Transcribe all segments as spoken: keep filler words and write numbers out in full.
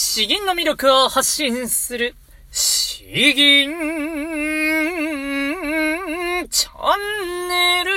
詩吟の魅力を発信する詩吟チャンネル。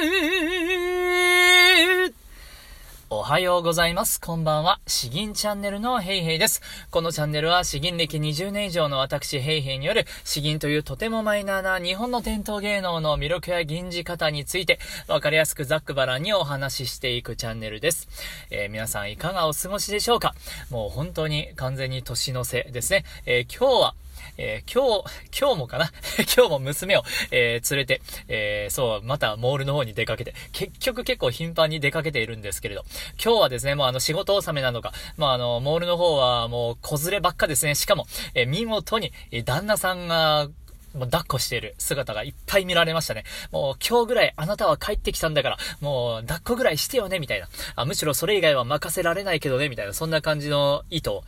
おはようございます、こんばんは。詩吟チャンネルのヘイヘイです。このチャンネルは詩吟歴にじゅうねん以上の私ヘイヘイによる詩吟というとてもマイナーな日本の伝統芸能の魅力や吟じ方についてわかりやすくざっくばらんにお話ししていくチャンネルです。えー、皆さんいかがお過ごしでしょうか。もう本当に完全に年の瀬ですね。えー、今日はえー、今日、今日もかな今日も娘を、えー、連れて、えー、そう、またモールの方に出かけて、結局結構頻繁に出かけているんですけれど、今日はですね、もうあの仕事納めなのか、まああの、モールの方はもう子連ればっかですね。しかも、えー、見事に旦那さんが、もう抱っこしている姿がいっぱい見られましたね。もう今日ぐらいあなたは帰ってきたんだから、もう抱っこぐらいしてよね、みたいな。あ、むしろそれ以外は任せられないけどね、みたいな。そんな感じの意図を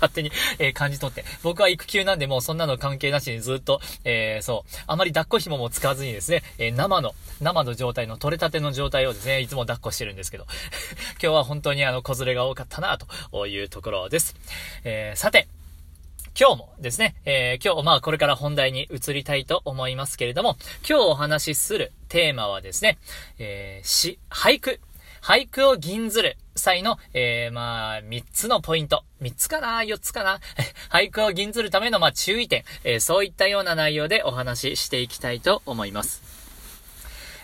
勝手に、えー、感じ取って。僕は育休なんでもうそんなの関係なしにずっと、えー、そう、あまり抱っこ紐も使わずにですね、えー、生の、生の状態の取れたての状態をですね、いつも抱っこしてるんですけど。今日は本当にあの、子連れが多かったな、というところです。えー、さて。今日もですね、えー、今日、まあこれから本題に移りたいと思いますけれども、今日お話しするテーマはですね、えー、詩、俳句、俳句を吟ずる際の、えー、まあみっつのポイント、みっつかな、よっつかな、俳句を吟ずるためのまあ注意点、えー、そういったような内容でお話ししていきたいと思います。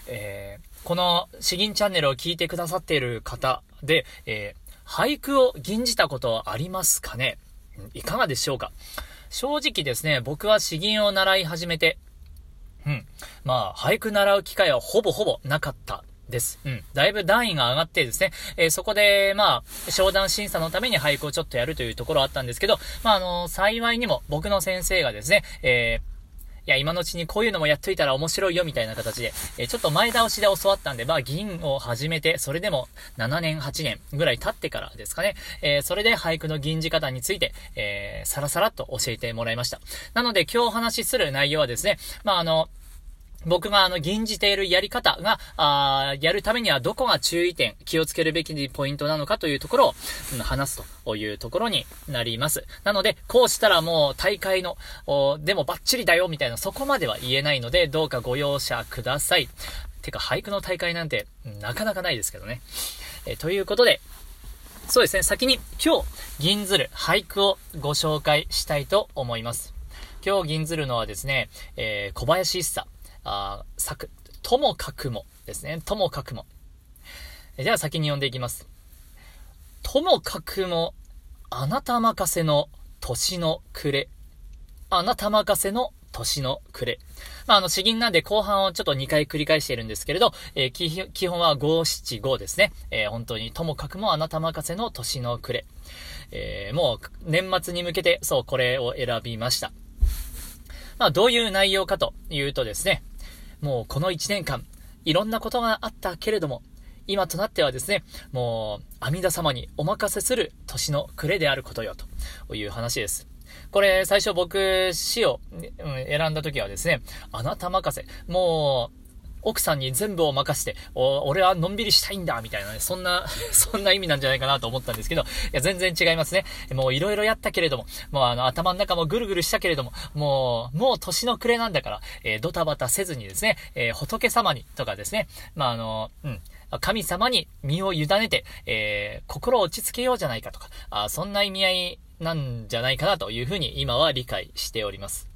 えー、この詩吟チャンネルを聞いてくださっている方で、えー、俳句を吟じたことはありますかね。いかがでしょうか。正直ですね、僕は詩吟を習い始めて、うん、まあ俳句習う機会はほぼほぼなかったです。うん、だいぶ段位が上がってですね、えー、そこでまあ商談審査のために俳句をちょっとやるというところあったんですけど、まああのー、幸いにも僕の先生がですね、えーいや、今のうちにこういうのもやっといたら面白いよみたいな形で、えー、ちょっと前倒しで教わったんで、まあ、吟を始めて、それでもななねん、はちねんぐらい経ってからですかね。えー、それで俳句の吟じ方について、えー、さらさらっと教えてもらいました。なので、今日お話しする内容はですね、まあ、あの、僕があの、吟じているやり方が、あやるためにはどこが注意点、気をつけるべきポイントなのかというところを、うん、話すというところになります。なので、こうしたらもう大会の、でもバッチリだよみたいな、そこまでは言えないので、どうかご容赦ください。てか、俳句の大会なんて、なかなかないですけどね。えということで、そうですね、先に今日、吟ずる俳句をご紹介したいと思います。今日吟ずるのはですね、えー、小林一茶。あ作、ともかくもですね。ともかくも。では先に読んでいきます。ともかくも、あなた任せの年の暮れ。あなた任せの年の暮れ。まあ、あの、詩吟なんで後半をちょっとにかい繰り返しているんですけれど、えー、基, 基本は五七五ですね。えー、本当に、ともかくもあなた任せの年の暮れ。えー、もう、年末に向けて、そう、これを選びました。まあ、どういう内容かというとですね、もうこのいちねんかん、いろんなことがあったけれども、今となってはですね、もう阿弥陀様にお任せする年の暮れであることよ、という話です。これ、最初僕、詩を選んだ時はですね、あなた任せ、もう、奥さんに全部を任せて、俺はのんびりしたいんだ、みたいなね、そんな、そんな意味なんじゃないかなと思ったんですけど、いや、全然違いますね。もういろいろやったけれども、もうあの、頭の中もぐるぐるしたけれども、もう、もう年の暮れなんだから、えー、ドタバタせずにですね、えー、仏様に、とかですね、まあ、あの、うん。神様に身を委ねて、えー、心を落ち着けようじゃないかとか、あ、そんな意味合いなんじゃないかなというふうに今は理解しております。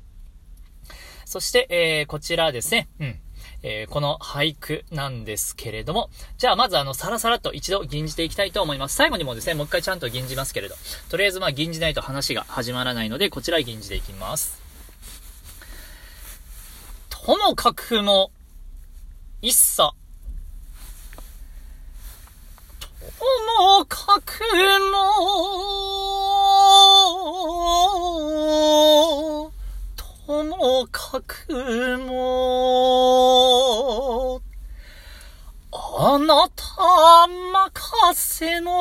そして、えー、こちらですね、うん。えー、この俳句なんですけれども、じゃあまずあの、さらさらっと一度吟じていきたいと思います。最後にもですね、もう一回ちゃんと吟じますけれど、とりあえずまあ吟じないと話が始まらないので、こちら吟じていきます。ともかくも、一茶。ともかくも、ともかくも、あなた任せの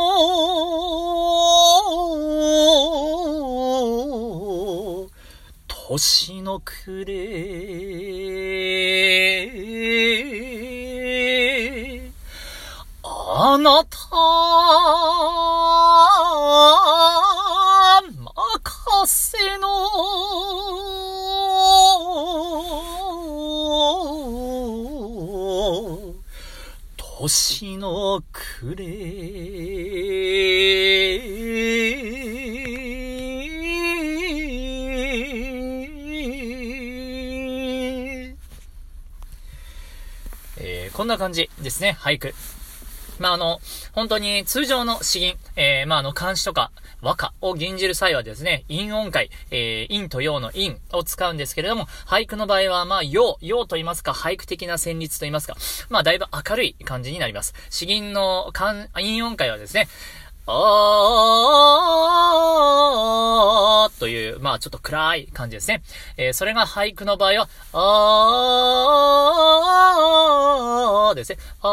年の暮れ、あなた任くれ。えー、こんな感じですね、俳句。まあ、あの、本当に通常の詩吟、えー、まあ、あの、漢詩とか和歌を吟じる際はですね、陰音階、えー、陰と陽の陰を使うんですけれども、俳句の場合は、まあ、陽、陽と言いますか、俳句的な旋律と言いますか、まあ、だいぶ明るい感じになります。詩吟の漢、陰音階はですね、あーという、まあ、ちょっと暗い感じですね。えー、それが俳句の場合は、あーですね。あ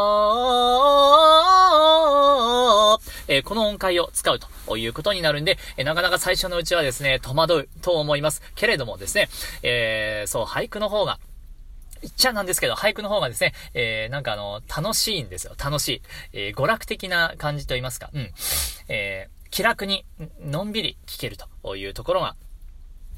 ー、えー、この音階を使うということになるんで、えー、なかなか最初のうちはですね、戸惑うと思います。けれどもですね、えー、そう、俳句の方が、言っちゃなんですけど、俳句の方がですね、えー、なんかあの、楽しいんですよ。楽しい。えー、娯楽的な感じと言いますか。うん。えー、気楽に、のんびり聴けるというところが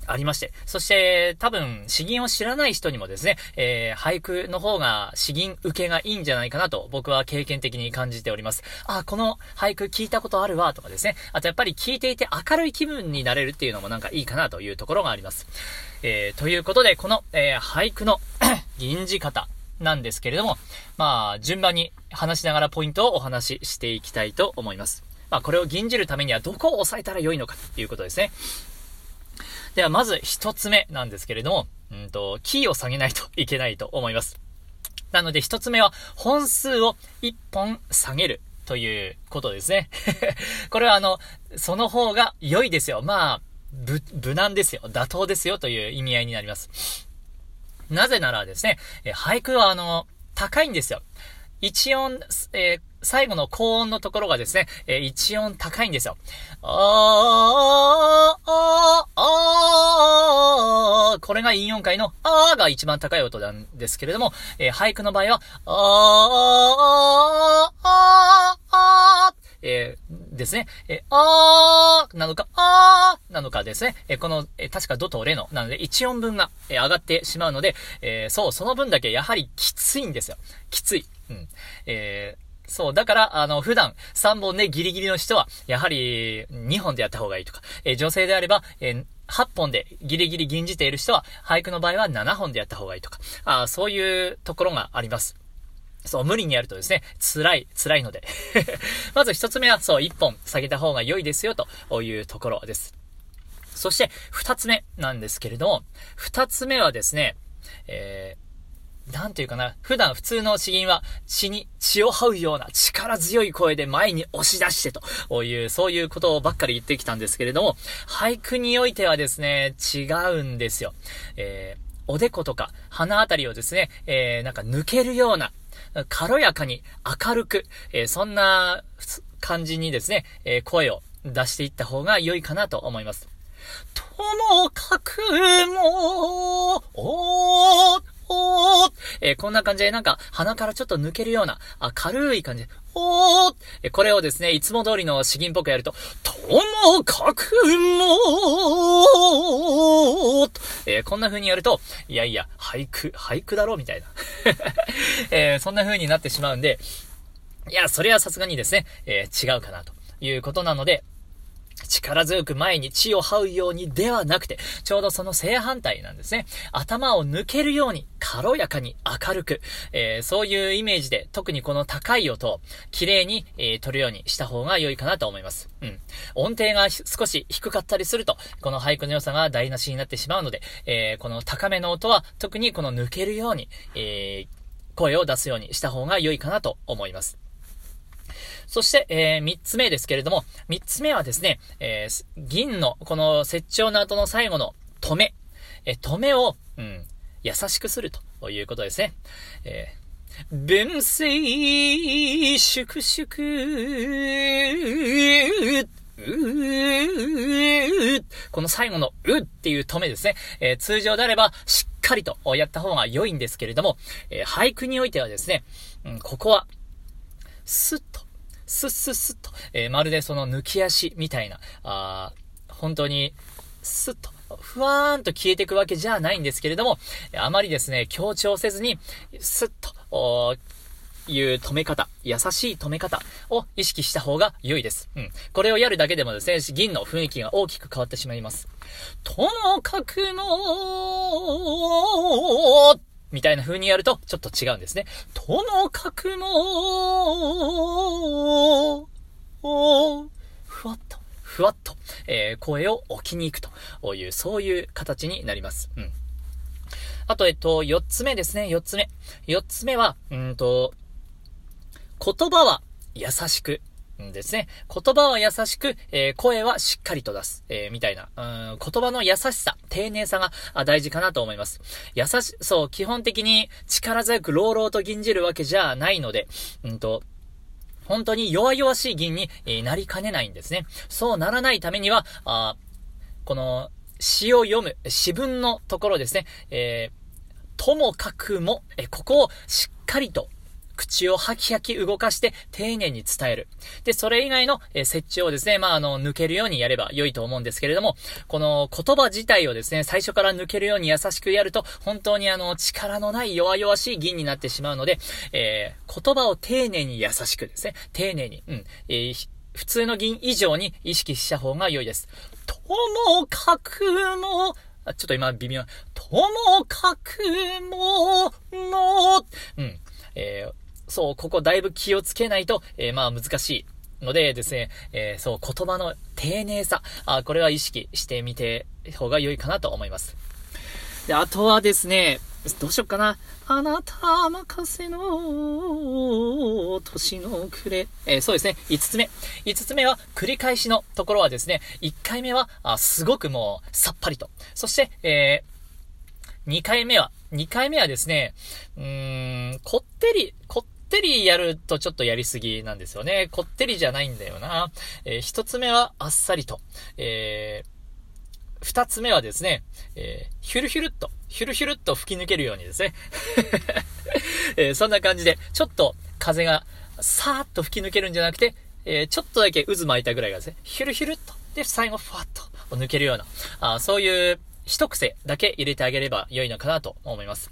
ありまして。そして、多分、詩吟を知らない人にもですね、えー、俳句の方が詩吟受けがいいんじゃないかなと、僕は経験的に感じております。あ、この俳句聞いたことあるわ、とかですね。あとやっぱり聞いていて明るい気分になれるっていうのもなんかいいかなというところがあります。えー、ということで、この、えー、俳句の吟じ方なんですけれども、まあ、順番に話しながらポイントをお話ししていきたいと思います。まあ、これを吟じるためにはどこを抑えたら良いのかということですね。では、まず一つ目なんですけれども、うんと、キーを下げないといけないと思います。なので、一つ目は本数を一本下げるということですね。これはあの、その方が良いですよ。まあ、ぶ、無難ですよ。妥当ですよという意味合いになります。なぜならですね、え俳句はあの、高いんですよ。一音、えー、最後の高音のところがですね、えー、一音高いんですよ。あー、あー、あー、これが陰音階のあーが一番高い音なんですけれども、えー、俳句の場合は、あー、あー、あー、えー、ですね、えー、あーなのか、あーなのかですね、えー、この、えー、確かドとレの、なのでいち音分が、えー、上がってしまうので、えー、そう、その分だけやはりきついんですよ。きつい。うん。えー、そう、だから、あの、普段さんぼんでギリギリの人は、やはりにほんでやった方がいいとか、えー、女性であれば、えーはっぽんでギリギリ吟じている人は、俳句の場合はななほんでやった方がいいとか、あー、そういうところがあります。そう、無理にやるとですね、辛い、辛いので。まず一つ目は、そう、一本下げた方が良いですよ、というところです。そして、二つ目なんですけれども、二つ目はですね、えー、なんというかな、普段普通の詩吟は、詩に血を這うような力強い声で前に押し出してという、そういうことばっかり言ってきたんですけれども、俳句においてはですね、違うんですよ。えー、おでことか鼻あたりをですね、えー、なんか抜けるような、軽やかに明るく、えー、そんな感じにですね、えー、声を出していった方が良いかなと思います。ともかくも、おー、おー、えー、こんな感じでなんか鼻からちょっと抜けるような軽い感じで、おー、えー、これをですね、いつも通りの詩吟っぽくやると、ともかくも、えー、こんな風にやると、いやいや、俳句、俳句だろみたいな、えー。そんな風になってしまうんで、いや、それはさすがにですね、えー、違うかなということなので、力強く前に血を這うようにではなくて、ちょうどその正反対なんですね。頭を抜けるように、軽やかに明るく、えー、そういうイメージで、特にこの高い音を綺麗に、えー、取るようにした方が良いかなと思います。うん。音程が少し低かったりすると、この俳句の良さが台無しになってしまうので、えー、この高めの音は特にこの抜けるように、えー、声を出すようにした方が良いかなと思います。そして、えー、三つ目ですけれども、三つ目はですね、えー、吟の、この折調の後の最後の止め。えー、止めを、うん、優しくするということですね。えー、文水粛々、この最後のうっていう止めですね。えー、通常であれば、しっかりとやった方が良いんですけれども、えー、俳句においてはですね、うん、ここは、スッと、スッスッスッと、えー、まるでその抜き足みたいな、あ本当にスッと、ふわーんと消えていくわけじゃないんですけれども、あまりですね、強調せずに、スッと、いう止め方、優しい止め方を意識した方が良いです。うん。これをやるだけでもですね、銀の雰囲気が大きく変わってしまいます。ともかくのーみたいな風にやるとちょっと違うんですね。ともかくのーふわっとふわっと、えー、声を置きに行くというそういう形になります。うん。あとえっと四つ目ですね。四つ目。四つ目はうんと言葉は優しく。ですね、言葉は優しく、えー、声はしっかりと出す、えー、みたいなうーん言葉の優しさ、丁寧さが大事かなと思います。優しそう基本的に力強く朗々と吟じるわけじゃないので、うんと本当に弱々しい吟になりかねないんですね。そうならないためにはあこの詩を読む詩文のところですね、えー、ともかくも、えー、ここをしっかりと口をハキハキ動かして丁寧に伝える。で、それ以外の設置をですね、まあ、あの、抜けるようにやれば良いと思うんですけれども、この言葉自体をですね、最初から抜けるように優しくやると、本当にあの、力のない弱々しい吟になってしまうので、えー、言葉を丁寧に優しくですね、丁寧に、うん、えー、普通の吟以上に意識した方が良いです。ともかくも、あ、ちょっと今微妙。ともかくも、も、うん、えーそう、ここだいぶ気をつけないと、えー、まあ難しいのでですね、えー、そう、言葉の丁寧さ、あ、これは意識してみて方が良いかなと思います。で、あとはですね、どうしよっかな。あなた任せの年の暮れ、えー、そうですね、いつつめ。いつつめは繰り返しのところはですね、いっかいめはあすごくもうさっぱりと。そして、えーにかいめは、にかいめはですね、うーん、こってり、こってりやるとちょっとやりすぎなんですよね。こってりじゃないんだよな。えー、一つ目はあっさりと。えー、二つ目はですね、えー、ヒュルヒュルっと、ヒュルヒュルっと吹き抜けるようにですね。えー、そんな感じで、ちょっと風がさーっと吹き抜けるんじゃなくて、えー、ちょっとだけ渦巻いたぐらいがですね、ヒュルヒュルっと。で、最後、ふわっと抜けるような、あ、そういう、一癖だけ入れてあげれば良いのかなと思います。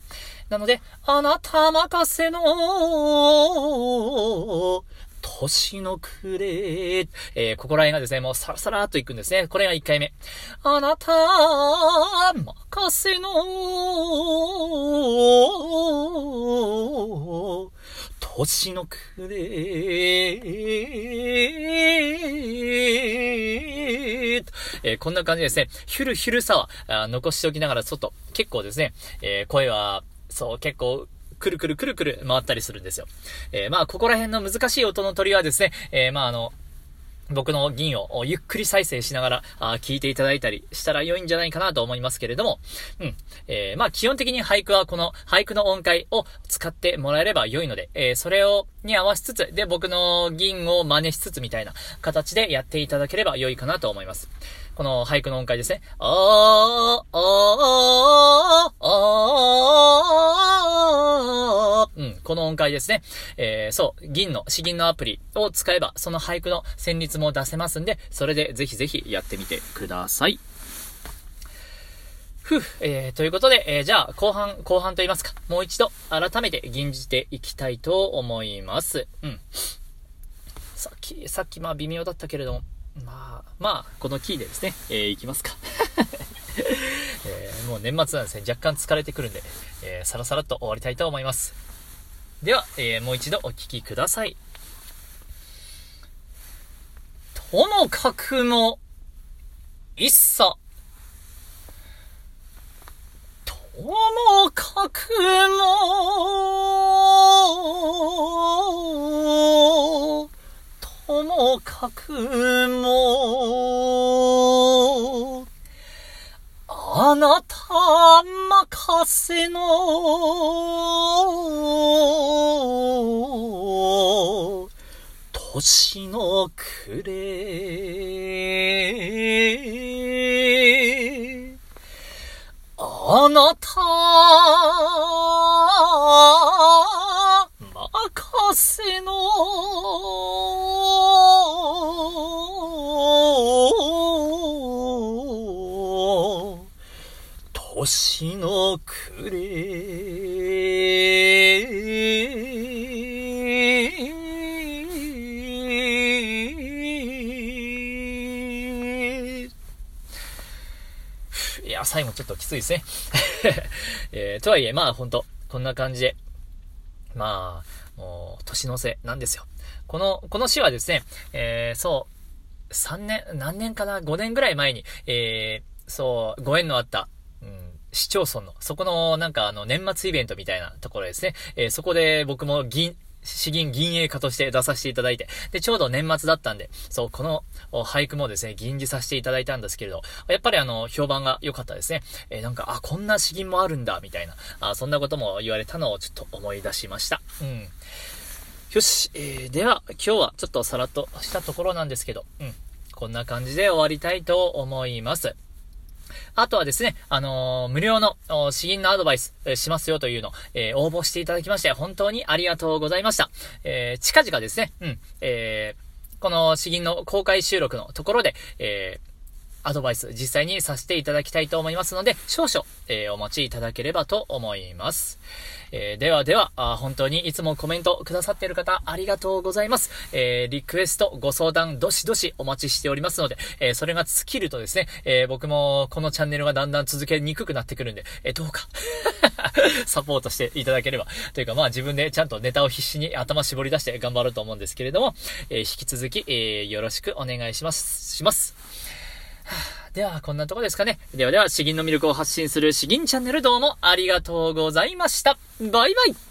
なので、あなた任せの年の暮れ、えー、ここら辺がですね、もうサラサラっといくんですね。これがいっかいめ。あなた任せの年の暮れ、えー、こんな感じですね。ヒュルヒュルさは残しておきながら外結構ですね、えー、声はそう結構くるくるくるくる回ったりするんですよ。えー、まあここら辺の難しい音の取りはですね、えー、まああの僕の銀をゆっくり再生しながら聞いていただいたりしたら良いんじゃないかなと思いますけれども、うん、えー、まあ基本的に俳句はこの俳句の音階を使ってもらえれば良いので、えー、それをに合わせつつで僕の銀を真似しつつみたいな形でやっていただければ良いかなと思います。この俳句の音階ですね。あーあーあーあー、うん、この音階ですね。えー、そう銀の詩吟のアプリを使えばその俳句の旋律も出せますんで、それでぜひぜひやってみてください。ふう、えー、ということで、えー、じゃあ後半後半と言いますか、もう一度改めて吟じていきたいと思います。うん。さっきさっきまあ微妙だったけれども、まあまあこのキーでですね、えー、いきますか。えー、もう年末なんですね。若干疲れてくるんで、えー、さらさらっと終わりたいと思います。では、えー、もう一度お聴きください。ともかくもいっさ。ともかくも。ともかくも。あなた任せの。年の暮れ、あなた任せの年の暮れ。や、最後ちょっときついですね、えー。とはいえ、まあほんと、こんな感じで、まあ、もう、年の瀬なんですよ。この、この詩はですね、えー、そう、さんねん、何年かな ?ご 年ぐらい前に、えー、そう、ご縁のあった、市町村の、そこの、なんかあの、年末イベントみたいなところですね。えー、そこで僕も議、市議議員家として出させていただいて、で、ちょうど年末だったんで、そう、この俳句もですね、吟じさせていただいたんですけれど、やっぱりあの、評判が良かったですね。えー、なんか、あ、こんな詩吟もあるんだ、みたいな、あ、そんなことも言われたのをちょっと思い出しました。うん。よし、えー、では、今日はちょっとさらっとしたところなんですけど、うん。こんな感じで終わりたいと思います。あとはですね、あのー、無料の詩吟のアドバイス、えー、しますよというのを、えー、応募していただきまして本当にありがとうございました。えー、近々ですね、うん、えー、この詩吟の公開収録のところで、えー、アドバイス実際にさせていただきたいと思いますので、少々、えー、お待ちいただければと思います。えー、ではでは、あ、本当にいつもコメントくださっている方ありがとうございます。えー、リクエスト、ご相談、どしどしお待ちしておりますので、えー、それが尽きるとですね、えー、僕もこのチャンネルがだんだん続けにくくなってくるんで、えー、どうかサポートしていただければというか、まあ自分でちゃんとネタを必死に頭絞り出して頑張ろうと思うんですけれども、えー、引き続き、えー、よろしくお願いします。します。ではこんなとこですかね。ではでは詩吟の魅力を発信する詩吟チャンネルどうもありがとうございました。バイバイ。